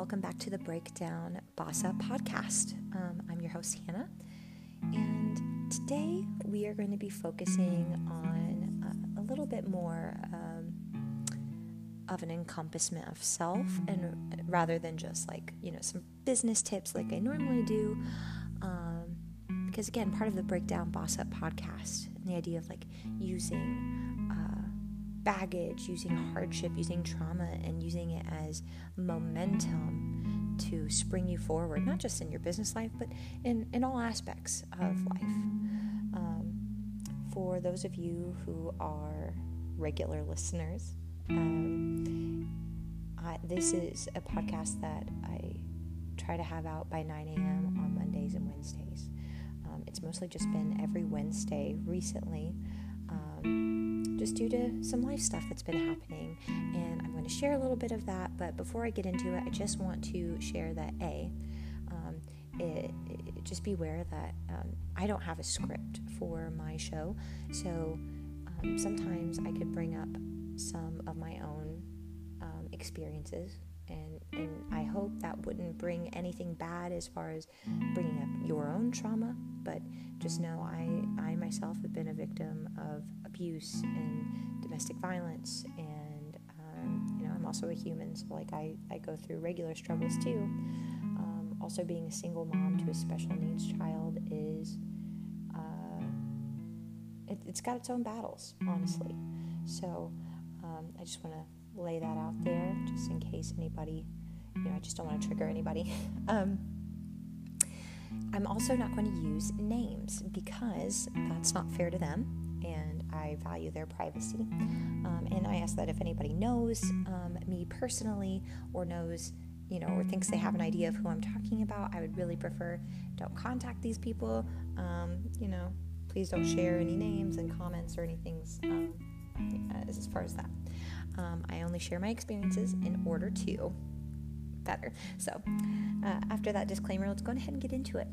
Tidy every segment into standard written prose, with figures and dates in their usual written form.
welcome back to the Breakdown Boss Up podcast. I'm your host, Hannah, and today we are going to be focusing on a little bit more of an encompassment of self, and rather than just some business tips like I normally do, because again, part of the Breakdown Boss Up podcast and the idea of using baggage, using hardship, using trauma, and using it as momentum to spring you forward, not just in your business life, but in all aspects of life. For those of you who are regular listeners, this is a podcast that I try to have out by 9 a.m. on Mondays and Wednesdays. It's mostly just been every Wednesday recently, just due to some life stuff that's been happening, and I'm going to share a little bit of that. But before I get into it, I just want to share that just beware that I don't have a script for my show, so sometimes I could bring up some of my own experiences, and I hope that wouldn't bring anything bad as far as bringing up your own trauma, but just know I myself have been a victim of abuse and domestic violence, and I'm also a human, so I go through regular struggles too. Also, being a single mom to a special needs child is it's got its own battles, honestly. So I just want to lay that out there, just in case anybody, I just don't want to trigger anybody. I'm also not going to use names because that's not fair to them, and I value their privacy. And I ask that if anybody knows me personally, or knows, or thinks they have an idea of who I'm talking about, I would really prefer don't contact these people. Please don't share any names and comments or anything. As far as that, I only share my experiences in order to better. So after that disclaimer, let's go ahead and get into it.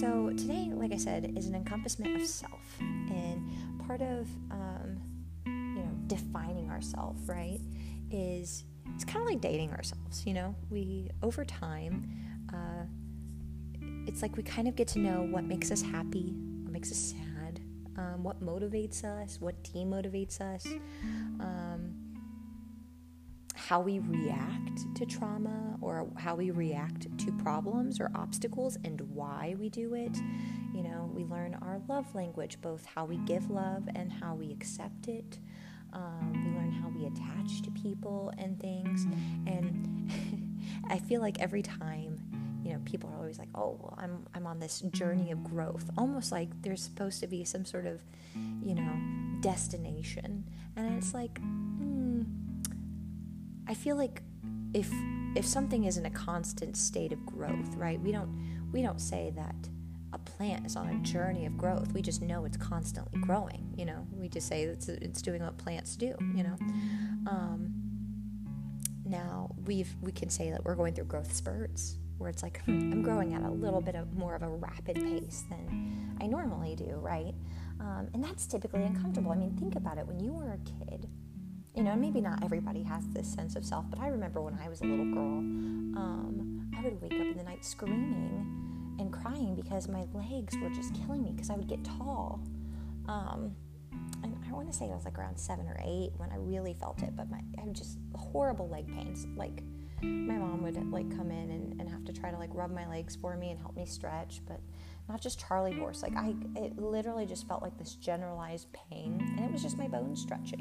So today, like I said, is an encompassment of self, and part of defining ourselves, right, is it's kind of like dating ourselves. We over time, it's like we kind of get to know what makes us happy, what makes us sad, what motivates us, what demotivates us, how we react to trauma, or how we react to problems or obstacles, and why we do it. We learn our love language, both how we give love and how we accept it. We learn how we attach to people and things, and I feel like every time, people are always like, oh, well, I'm on this journey of growth, almost like there's supposed to be some sort of, destination. And it's like, I feel like if something is in a constant state of growth, right? We don't say that a plant is on a journey of growth. We just know it's constantly growing. We just say it's doing what plants do. Now we can say that we're going through growth spurts, where it's like, I'm growing at a little bit of more of a rapid pace than I normally do, right? And that's typically uncomfortable. I mean, think about it. When you were a kid, maybe not everybody has this sense of self, but I remember when I was a little girl, I would wake up in the night screaming and crying because my legs were just killing me because I would get tall. And I want to say I was around 7 or 8 when I really felt it, but I had just horrible leg pains. My mom would come in and have to try to rub my legs for me and help me stretch, but not just Charlie horse. It literally just felt like this generalized pain, and it was just my bones stretching.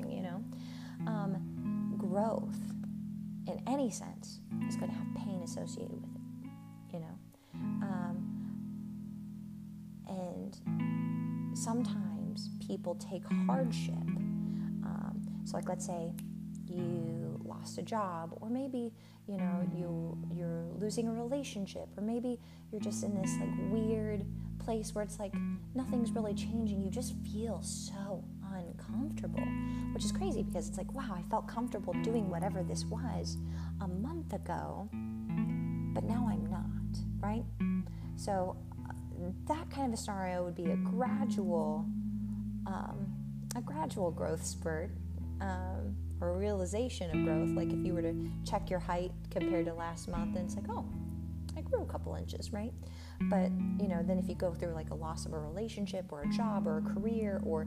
Growth in any sense is going to have pain associated with it. And sometimes people take hardship. So let's say you lost a job, or maybe you're losing a relationship, or maybe you're just in this weird place where it's nothing's really changing. You just feel so uncomfortable, which is crazy because it's wow, I felt comfortable doing whatever this was a month ago, but now I'm not, right? So that kind of a scenario would be a gradual growth spurt. or a realization of growth. Like if you were to check your height compared to last month, and it's like, oh, I grew a couple inches, right? But, you know, then if you go through like a loss of a relationship or a job or a career or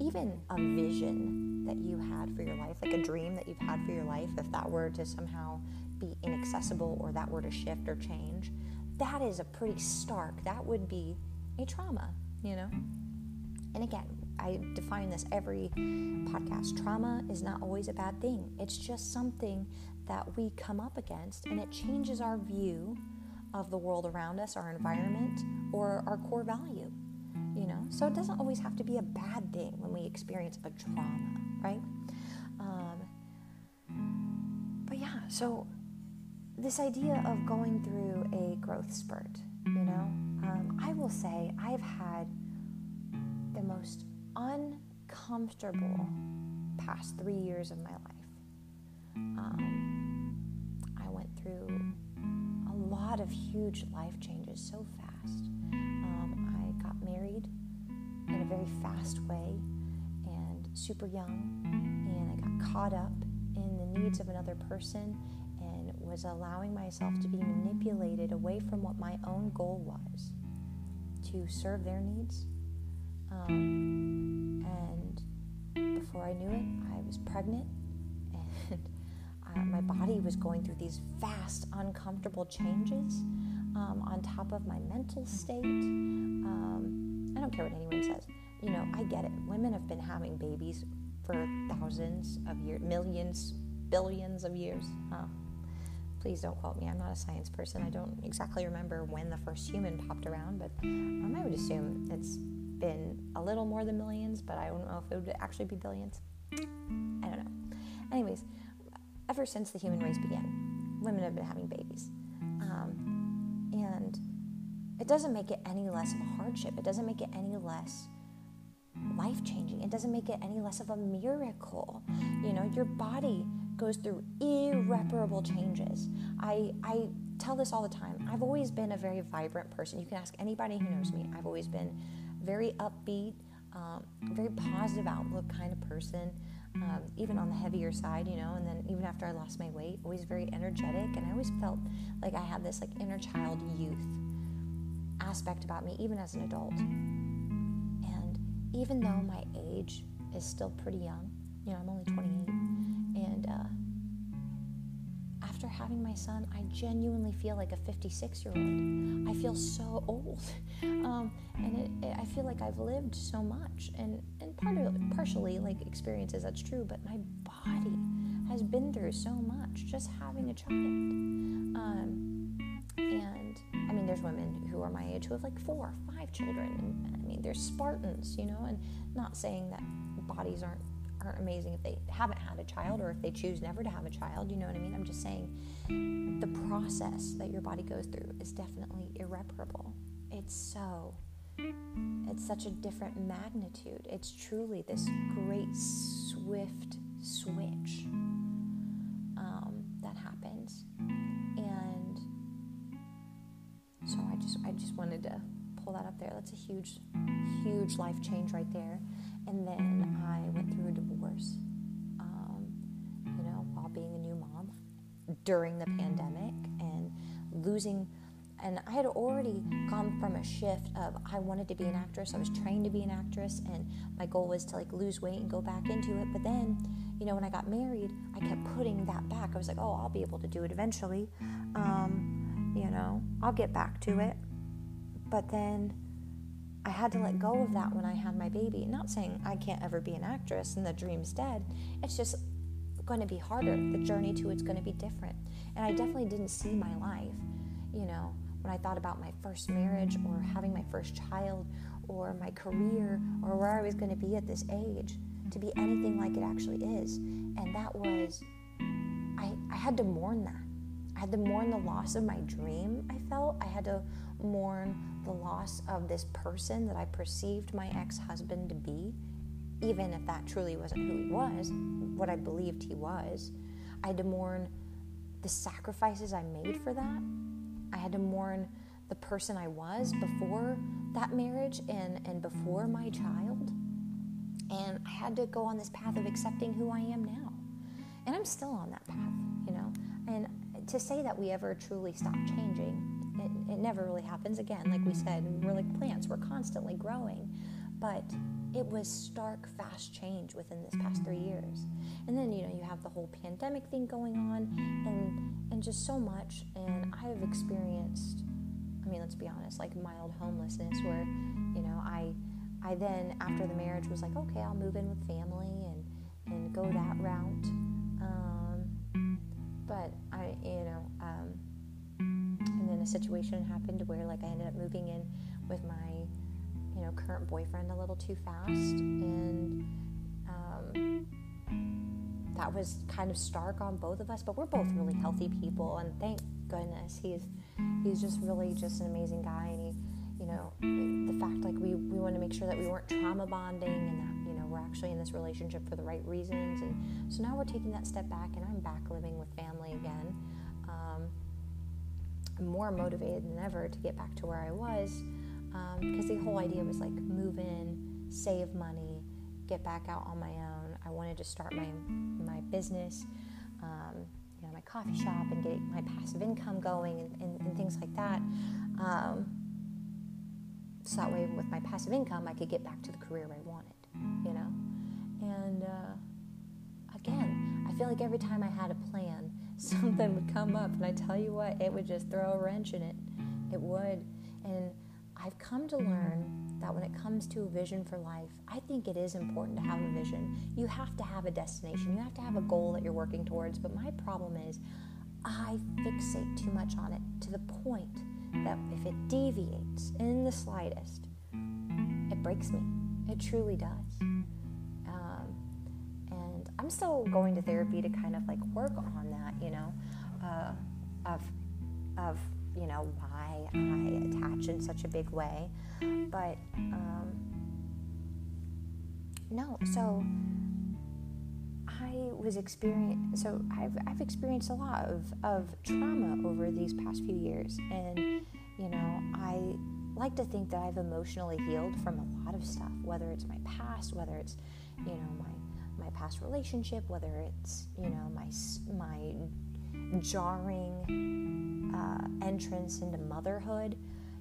even a vision that you had for your life, like a dream that you've had for your life, if that were to somehow be inaccessible or that were to shift or change, that is a pretty stark, that would be a trauma, you know? And again, I define this every podcast. Trauma is not always a bad thing. It's just something that we come up against, and it changes our view of the world around us, our environment, or our core value, you know? So it doesn't always have to be a bad thing when we experience a trauma, right? But yeah, so this idea of going through a growth spurt, you know? I will say I've had the most uncomfortable past 3 years of my life. I went through a lot of huge life changes so fast. I got married in a very fast way and super young, and I got caught up in the needs of another person and was allowing myself to be manipulated away from what my own goal was, to serve their needs. And before I knew it, I was pregnant, and my body was going through these vast, uncomfortable changes on top of my mental state. I don't care what anyone says. You know, I get it. Women have been having babies for thousands of years, millions, billions of years. Please don't quote me. I'm not a science person. I don't exactly remember when the first human popped around, but I would assume it's been a little more than millions, but I don't know if it would actually be billions. I don't know. Anyways, ever since the human race began, women have been having babies. And it doesn't make it any less of a hardship. It doesn't make it any less life-changing. It doesn't make it any less of a miracle. You know, your body goes through irreparable changes. I tell this all the time. I've always been a very vibrant person. You can ask anybody who knows me. I've always been very upbeat, very positive outlook kind of person, even on the heavier side, you know, and then even after I lost my weight, always very energetic, and I always felt like I had this like inner child youth aspect about me, even as an adult. And even though my age is still pretty young, you know, I'm only 28, and after having my son, I genuinely feel like a 56-year-old. I feel so old, and I feel like I've lived so much, and partially like experiences, that's true, but my body has been through so much just having a child, and I mean, there's women who are my age who have like 4 or 5 children, and I mean, they're Spartans, you know, and not saying that bodies aren't amazing if they haven't had a child or if they choose never to have a child, you know what I mean? I'm just saying the process that your body goes through is definitely irreparable. It's such a different magnitude. It's truly this great swift switch that happens. And so I just wanted to pull that up there. That's a huge, huge life change right there. And then I went through a divorce, you know, while being a new mom during the pandemic and losing. And I had already come from a shift of I wanted to be an actress. I was trained to be an actress, and my goal was to like lose weight and go back into it. But then, you know, when I got married, I kept putting that back. I was like, oh, I'll be able to do it eventually. You know, I'll get back to it. But then I had to let go of that when I had my baby. Not saying I can't ever be an actress and the dream's dead. It's just going to be harder. The journey to it's going to be different. And I definitely didn't see my life, you know, when I thought about my first marriage or having my first child or my career or where I was going to be at this age, to be anything like it actually is. And that was, I had to mourn that. I had to mourn the loss of my dream, I felt. I had to mourn the loss of this person that I perceived my ex-husband to be, even if that truly wasn't who he was, what I believed he was. I had to mourn the sacrifices I made for that. I had to mourn the person I was before that marriage and before my child. And I had had to go on this path of accepting who I am now. And I'm still on that path, you know. And to say that we ever truly stop changing, it never really happens. Again, like we said, we're like plants. We're constantly growing. But it was stark, fast change within this past 3 years. And then, you know, you have the whole pandemic thing going on and just so much. And I have experienced, I mean, let's be honest, like mild homelessness where, you know, I then, after the marriage, was like, okay, I'll move in with family and go that route. But I, you know, and then a situation happened where, like, I ended up moving in with my, you know, current boyfriend a little too fast, and that was kind of stark on both of us. But we're both really healthy people, and thank goodness he's just really just an amazing guy. And he, you know, the fact like we want to make sure that we weren't trauma bonding, and that, you know, we're actually in this relationship for the right reasons. And so now we're taking that step back, and I'm back living with family again. I'm more motivated than ever to get back to where I was. Because the whole idea was like move in, save money, get back out on my own. I wanted to start my business, you know, my coffee shop, and get my passive income going and things like that. So that way, with my passive income, I could get back to the career I wanted, you know. And again, I feel like every time I had a plan, something would come up, and I tell you what, it would just throw a wrench in it. It would. And I've come to learn that when it comes to a vision for life, I think it is important to have a vision. You have to have a destination. You have to have a goal that you're working towards. But my problem is I fixate too much on it, to the point that if it deviates in the slightest, it breaks me. It truly does. And I'm still going to therapy to kind of like work on that, you know, of you know, why I attach in such a big way. But no, so I've experienced a lot of trauma over these past few years, and you know, I like to think that I've emotionally healed from a lot of stuff, whether it's my past, whether it's, you know, my past relationship, whether it's, you know, my jarring entrance into motherhood,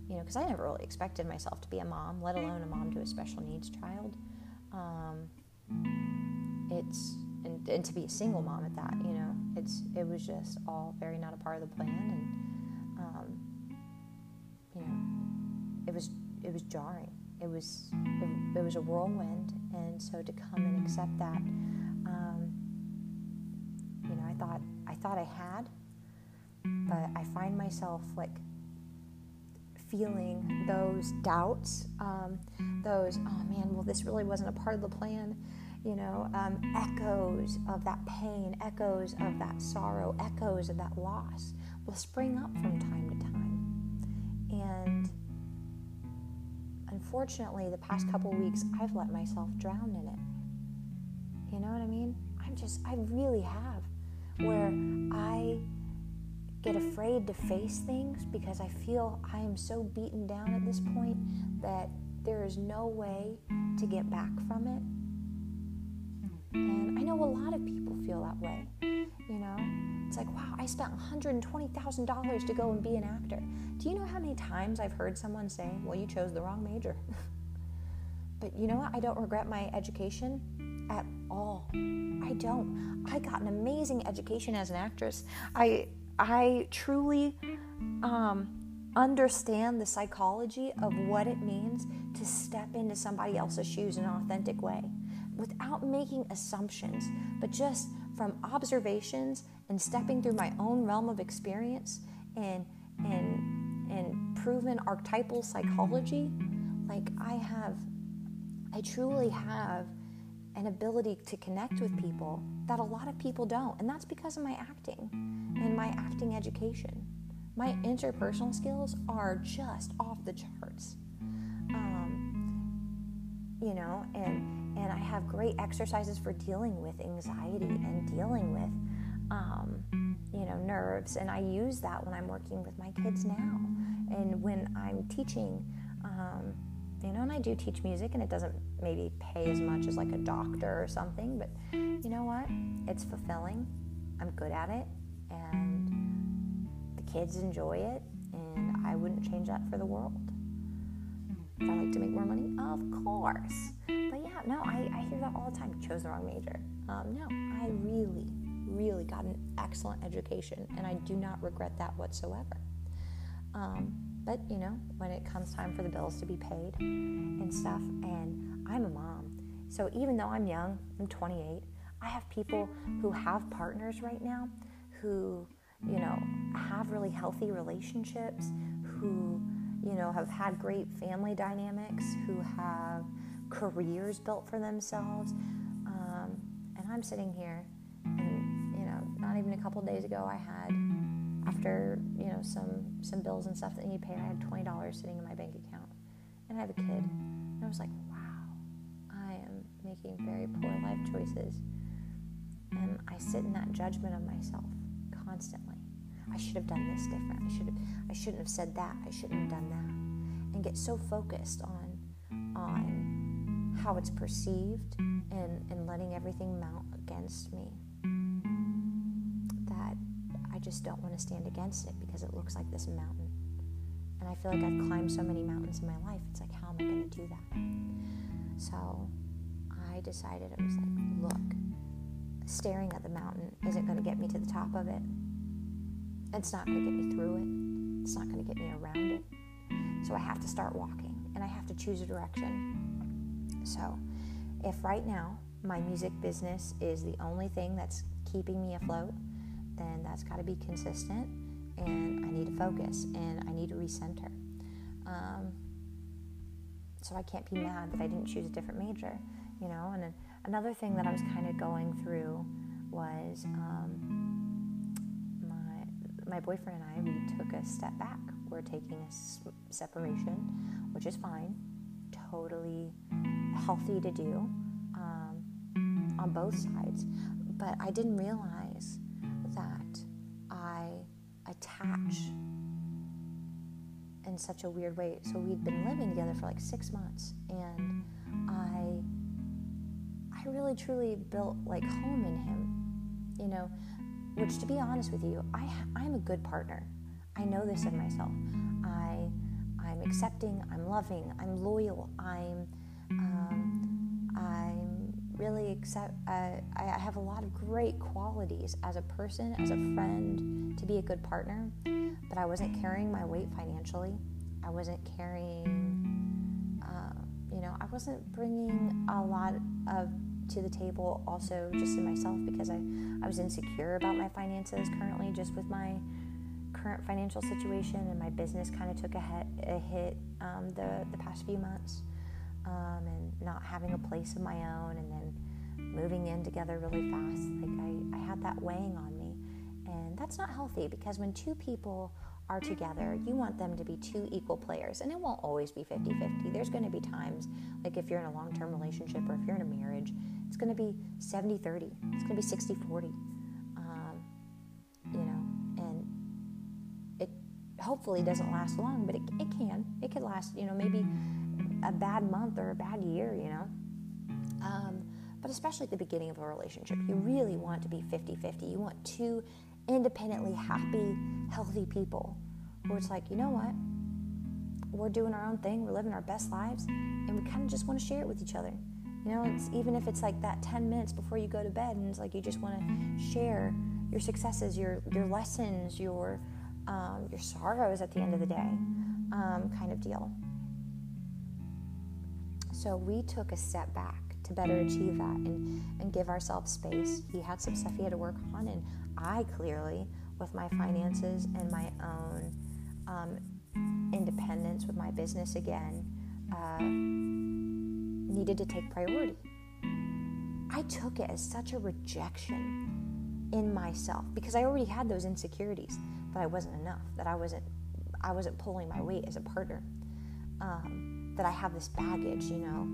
you know, because I never really expected myself to be a mom, let alone a mom to a special needs child. And to be a single mom at that, you know, it was just all very not a part of the plan, and you know, it was jarring. It was a whirlwind, and so to come and accept that. You know, I thought I had, but I find myself like feeling those doubts, those, oh man, well, this really wasn't a part of the plan, you know, echoes of that pain, echoes of that sorrow, echoes of that loss will spring up from time to time. And unfortunately, the past couple weeks, I've let myself drown in it. You know what I mean? I really have. Where I get afraid to face things because I feel I am so beaten down at this point that there is no way to get back from it. And I know a lot of people feel that way, you know? It's like, wow, I spent $120,000 to go and be an actor. Do you know how many times I've heard someone say, well, you chose the wrong major? But you know what? I don't regret my education at all. I don't. I got an amazing education as an actress. I truly understand the psychology of what it means to step into somebody else's shoes in an authentic way without making assumptions, but just from observations and stepping through my own realm of experience and proven archetypal psychology. Like I truly have an ability to connect with people that a lot of people don't. And that's because of my acting and my acting education. My interpersonal skills are just off the charts. You know, and I have great exercises for dealing with anxiety and dealing with, you know, nerves. And I use that when I'm working with my kids now. And when I'm teaching you know, and I do teach music, and it doesn't maybe pay as much as like a doctor or something, but you know what? It's fulfilling. I'm good at it, and the kids enjoy it, and I wouldn't change that for the world. Would I like to make more money? Of course. But yeah, no, I hear that all the time. Chose the wrong major. No, I really got an excellent education, and I do not regret that whatsoever. But, you know, when it comes time for the bills to be paid and stuff, and I'm a mom, so even though I'm young, I'm 28, I have people who have partners right now who, you know, have really healthy relationships, who, you know, have had great family dynamics, who have careers built for themselves, and I'm sitting here, and, you know, not even a couple days ago I had, after, you know, some bills and stuff that need paid, I had $20 sitting in my bank account, and I have a kid, and I was like, wow, I am making very poor life choices, and I sit in that judgment of myself constantly. I should have done this different, I shouldn't have said that, I shouldn't have done that, and get so focused on how it's perceived, and letting everything mount against me, that I just don't want to stand against it, because it looks like this mountain, and I feel like I've climbed so many mountains in my life, it's like, how am I going to do that? So I decided, I was like, look, staring at the mountain isn't going to get me to the top of it. It's not going to get me through it. It's not going to get me around it. So I have to start walking, and I have to choose a direction. So if right now my music business is the only thing that's keeping me afloat, then that's got to be consistent, and I need to focus, and I need to recenter. So I can't be mad that I didn't choose a different major, you know. And then another thing that I was kind of going through was... my boyfriend and I, we took a step back. We're taking a separation, which is fine, totally healthy to do on both sides. But I didn't realize that I attach in such a weird way. So we'd been living together for like 6 months, and I really truly built like home in him, you know. Which, to be honest with you, I'm a good partner. I know this in myself. I'm accepting. I'm loving. I'm loyal. I'm really accept. I have a lot of great qualities as a person, as a friend, to be a good partner. But I wasn't carrying my weight financially. I wasn't carrying. You know, I wasn't bringing a lot of to the table, also just in myself, because I was insecure about my finances currently, just with my current financial situation, and my business kind of took a hit the past few months, and not having a place of my own, and then moving in together really fast. Like I had that weighing on me, and that's not healthy, because when two people are together, you want them to be two equal players, and it won't always be 50-50. There's going to be times, like if you're in a long-term relationship or if you're in a marriage, it's going to be 70-30, it's going to be 60-40, you know, and it hopefully doesn't last long, but it could last, you know, maybe a bad month or a bad year, you know, but especially at the beginning of a relationship, you really want to be 50-50, you want two independently happy, healthy people, where it's like, you know what, we're doing our own thing, we're living our best lives, and we kind of just want to share it with each other. You know, it's even if it's like that 10 minutes before you go to bed, and it's like you just want to share your successes, your lessons, your sorrows at the end of the day, kind of deal. So we took a step back to better achieve that, and give ourselves space. He had some stuff he had to work on, and I clearly, with my finances and my own independence with my business again, needed to take priority. I took it as such a rejection in myself, because I already had those insecurities that I wasn't enough, that I wasn't pulling my weight as a partner, that I have this baggage, you know,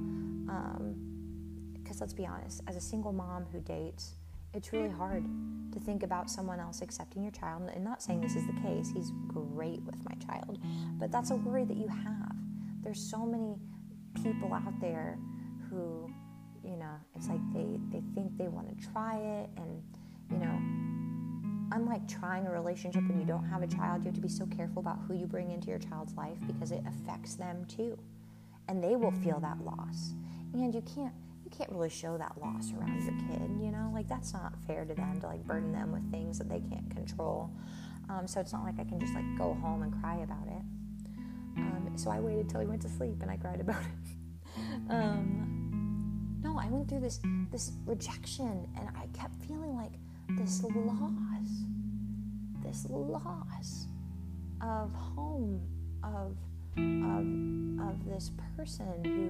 because let's be honest, as a single mom who dates, it's really hard to think about someone else accepting your child. And not saying this is the case, he's great with my child, but that's a worry that you have. There's so many people out there who, you know, it's like they think they want to try it, and, you know, unlike trying a relationship when you don't have a child, you have to be so careful about who you bring into your child's life because it affects them too, and they will feel that loss, and you can't really show that loss around your kid, you know, like that's not fair to them to like burden them with things that they can't control. So it's not like I can just like go home and cry about it. So I waited till he went to sleep and I cried about it. No, I went through this rejection, and I kept feeling like this loss of home, of this person who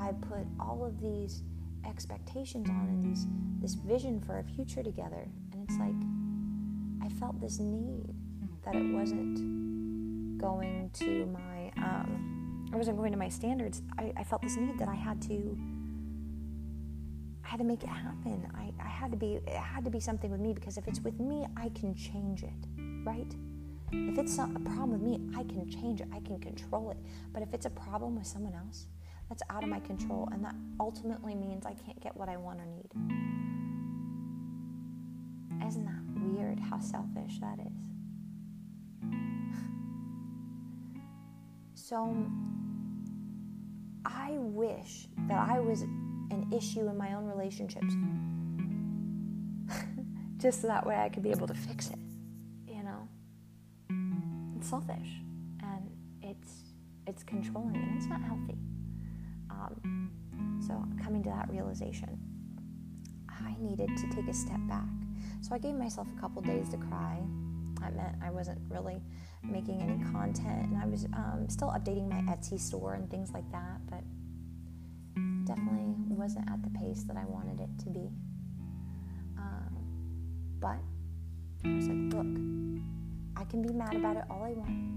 I put all of these expectations on and this vision for a future together. And it's like I felt this need that it wasn't going to my standards. I felt this need that I had to make it happen. It had to be something with me, because if it's with me, I can change it, right? If it's not a problem with me, I can change it. I can control it. But if it's a problem with someone else, that's out of my control, and that ultimately means I can't get what I want or need. Isn't that weird how selfish that is? So I wish that I was an issue in my own relationships just so that way I could be able to fix it, you know? It's selfish, and it's controlling, and it's not healthy. So coming to that realization, I needed to take a step back. So I gave myself a couple days to cry. I meant I wasn't really making any content, and I was still updating my Etsy store and things like that, but definitely wasn't at the pace that I wanted it to be. But I was like, look, I can be mad about it all I want,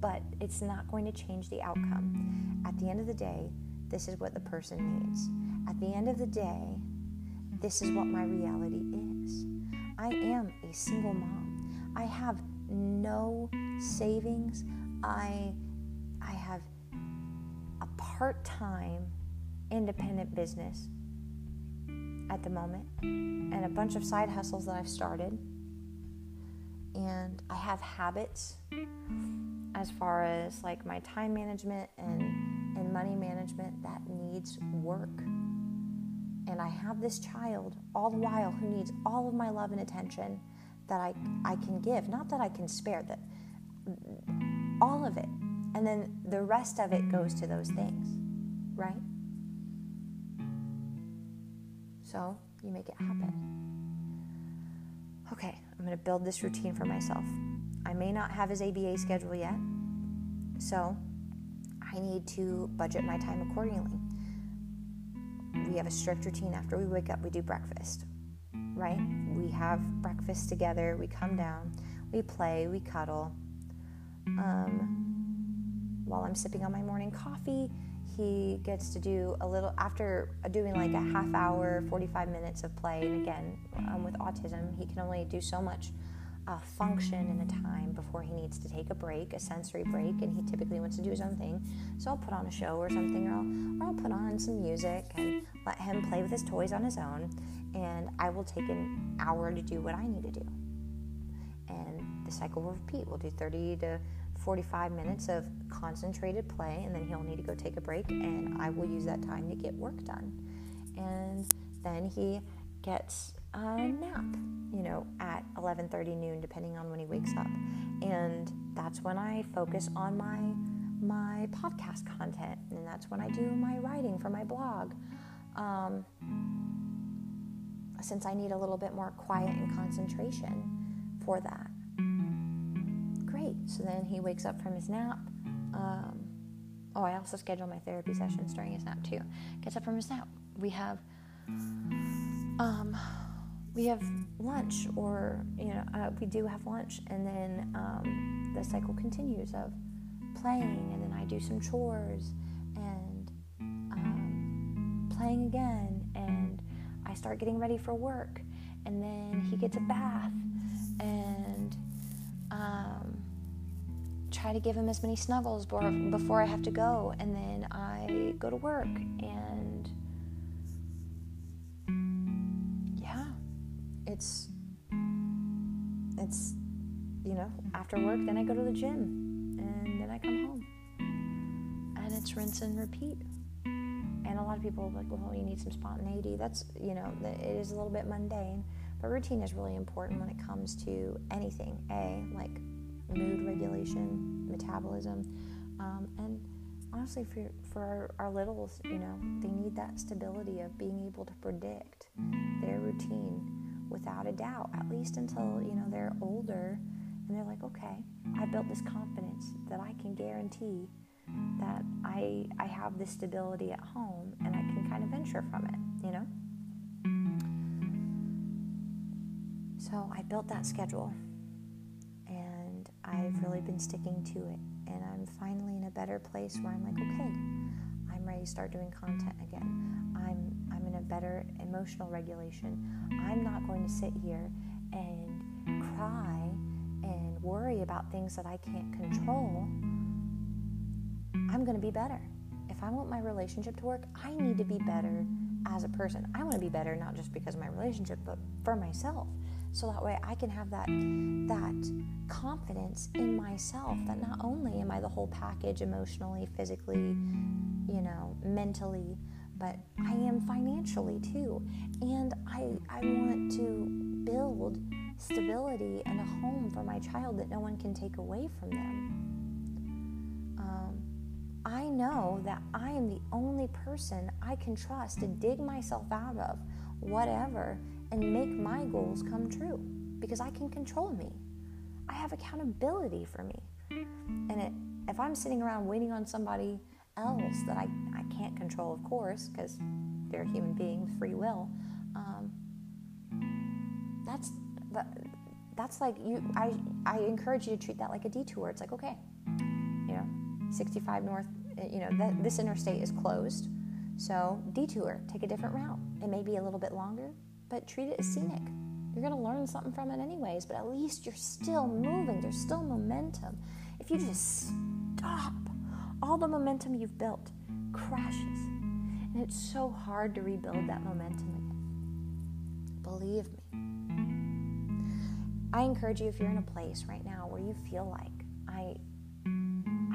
but it's not going to change the outcome. At the end of the day, this is what the person needs. At the end of the day, this is what my reality is. I am a single mom. I have no savings. I have a part-time independent business at the moment, and a bunch of side hustles that I've started. And I have habits as far as like my time management and money management that needs work. And I have this child all the while who needs all of my love and attention that I can give, not that I can spare, that all of it. And then the rest of it goes to those things, right? So you make it happen. Okay, I'm going to build this routine for myself. I may not have his ABA schedule yet, so I need to budget my time accordingly. We have a strict routine. After we wake up, we do breakfast, right? We have breakfast together. We come down. We play. We cuddle. While I'm sipping on my morning coffee, he gets to do a little, after doing like a half hour, 45 minutes of play, and again, with autism, he can only do so much function in a time before he needs to take a break, a sensory break, and he typically wants to do his own thing. So I'll put on a show or something, or I'll put on some music and let him play with his toys on his own, and I will take an hour to do what I need to do. And the cycle will repeat. We'll do 30 to 45 minutes of concentrated play, and then he'll need to go take a break, and I will use that time to get work done. And then he gets a nap, you know, at 11:30 noon, depending on when he wakes up. And that's when I focus on my podcast content, and that's when I do my writing for my blog. Since I need a little bit more quiet and concentration for that. So then he wakes up from his nap. I also schedule my therapy sessions during his nap too. Gets up from his nap. We have lunch, or you know, we do have lunch, and then the cycle continues of playing, and then I do some chores and playing again, and I start getting ready for work, and then he gets a bath and try to give him as many snuggles before I have to go, and then I go to work, and yeah, it's after work, then I go to the gym, and then I come home, and it's rinse and repeat. And a lot of people are like, well, you need some spontaneity. That's, it is a little bit mundane. But routine is really important when it comes to anything. Like mood regulation, metabolism. And honestly, for our littles, they need that stability of being able to predict their routine without a doubt, at least until, they're older. And they're like, okay, I built this confidence that I can guarantee that I have this stability at home, and I can kind of venture from it, So I built that schedule, and I've really been sticking to it, and I'm finally in a better place where I'm like, okay, I'm ready to start doing content again. I'm in a better emotional regulation. I'm not going to sit here and cry and worry about things that I can't control. I'm going to be better. If I want my relationship to work, I need to be better as a person. I want to be better not just because of my relationship, but for myself. So that way I can have that confidence in myself that not only am I the whole package emotionally, physically, mentally, but I am financially too. And I want to build stability and a home for my child that no one can take away from them. I know that I am the only person I can trust to dig myself out of whatever and make my goals come true, because I can control me. I have accountability for me. And if I'm sitting around waiting on somebody else that I can't control, of course, because they're a human being with free will, that's like you. I encourage you to treat that like a detour. It's like, okay, 65 north, this interstate is closed, so detour, take a different route. It may be a little bit longer, but treat it as scenic. You're going to learn something from it anyways, but at least you're still moving. There's still momentum. If you just stop, all the momentum you've built crashes, and it's so hard to rebuild that momentum again. Believe me. I encourage you, if you're in a place right now where you feel like,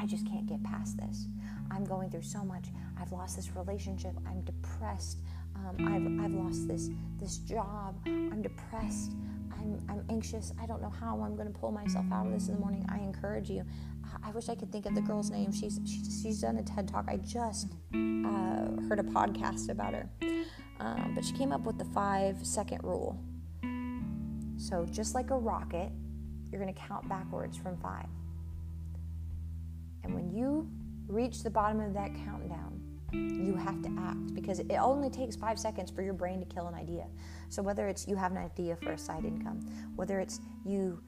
I just can't get past this. I'm going through so much. I've lost this relationship. I'm depressed. I've lost this job. I'm depressed. I'm anxious. I don't know how I'm going to pull myself out of this in the morning. I encourage you. I wish I could think of the girl's name. She's done a TED Talk. I just heard a podcast about her. But she came up with the 5-second rule. So just like a rocket, you're going to count backwards from 5. And when you reach the bottom of that countdown, you have to act, because it only takes 5 seconds for your brain to kill an idea. So whether it's you have an idea for a side income, whether it's you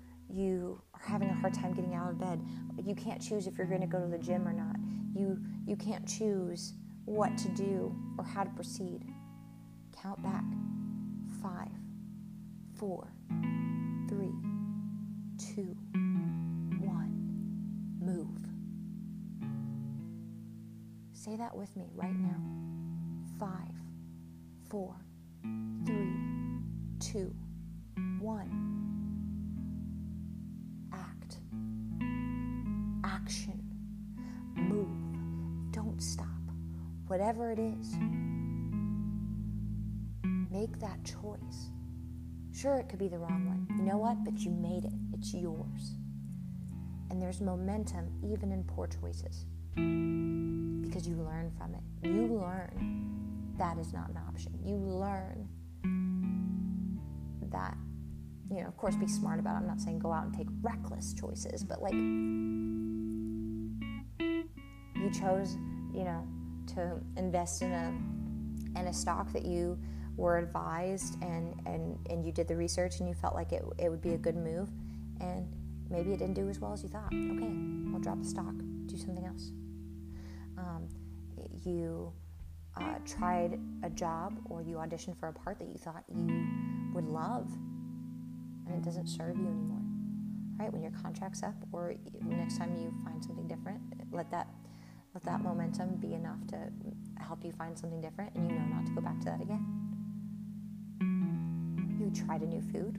are having a hard time getting out of bed, you can't choose if you're going to go to the gym or not. You can't choose what to do or how to proceed. Count back. 5, 4, 3, 2, 1. Move. Say that with me right now. 5, 4, 3, 2, 1. Act. Action. Move. Don't stop. Whatever it is, make that choice. Sure, it could be the wrong one. You know what? But you made it. It's yours. And there's momentum even in poor choices, because you learn from it. You learn that is not an option. You learn that, of course, be smart about it. I'm not saying go out and take reckless choices, but like, you chose, to invest in a stock that you were advised and you did the research and you felt like it would be a good move, and maybe it didn't do as well as you thought. Okay, we'll drop the stock, do something else. You tried a job, or you auditioned for a part that you thought you would love, and it doesn't serve you anymore. right? When your contract's up, or next time you find something different, let that momentum be enough to help you find something different, and you know not to go back to that again. You tried a new food.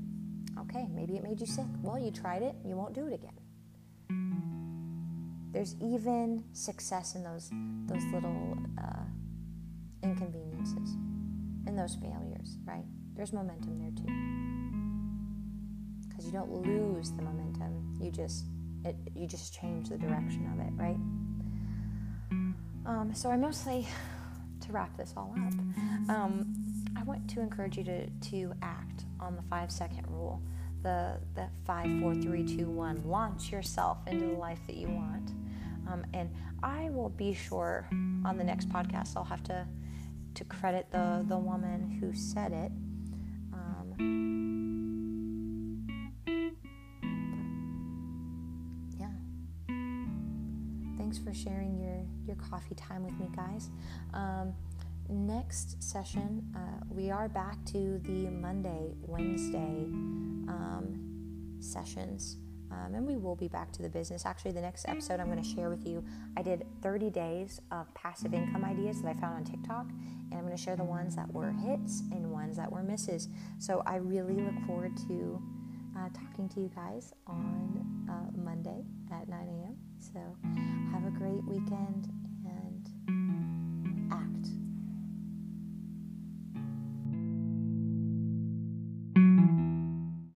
Okay, maybe it made you sick. Well, you tried it, you won't do it again. There's even success in those little inconveniences, in those failures, right? There's momentum there too, because you don't lose the momentum. You just change the direction of it, right? So I mostly, to wrap this all up, I want to encourage you to act on the 5-second rule, the 5, 4, 3, 2, 1. Launch yourself into the life that you want. And I will be sure on the next podcast I'll have to credit the woman who said it. Thanks for sharing your coffee time with me, guys. Next session, we are back to the Monday, Wednesday sessions. And we will be back to the business. Actually, the next episode I'm going to share with you, I did 30 days of passive income ideas that I found on TikTok, and I'm going to share the ones that were hits and ones that were misses. So I really look forward to talking to you guys on Monday at 9 a.m. So have a great weekend.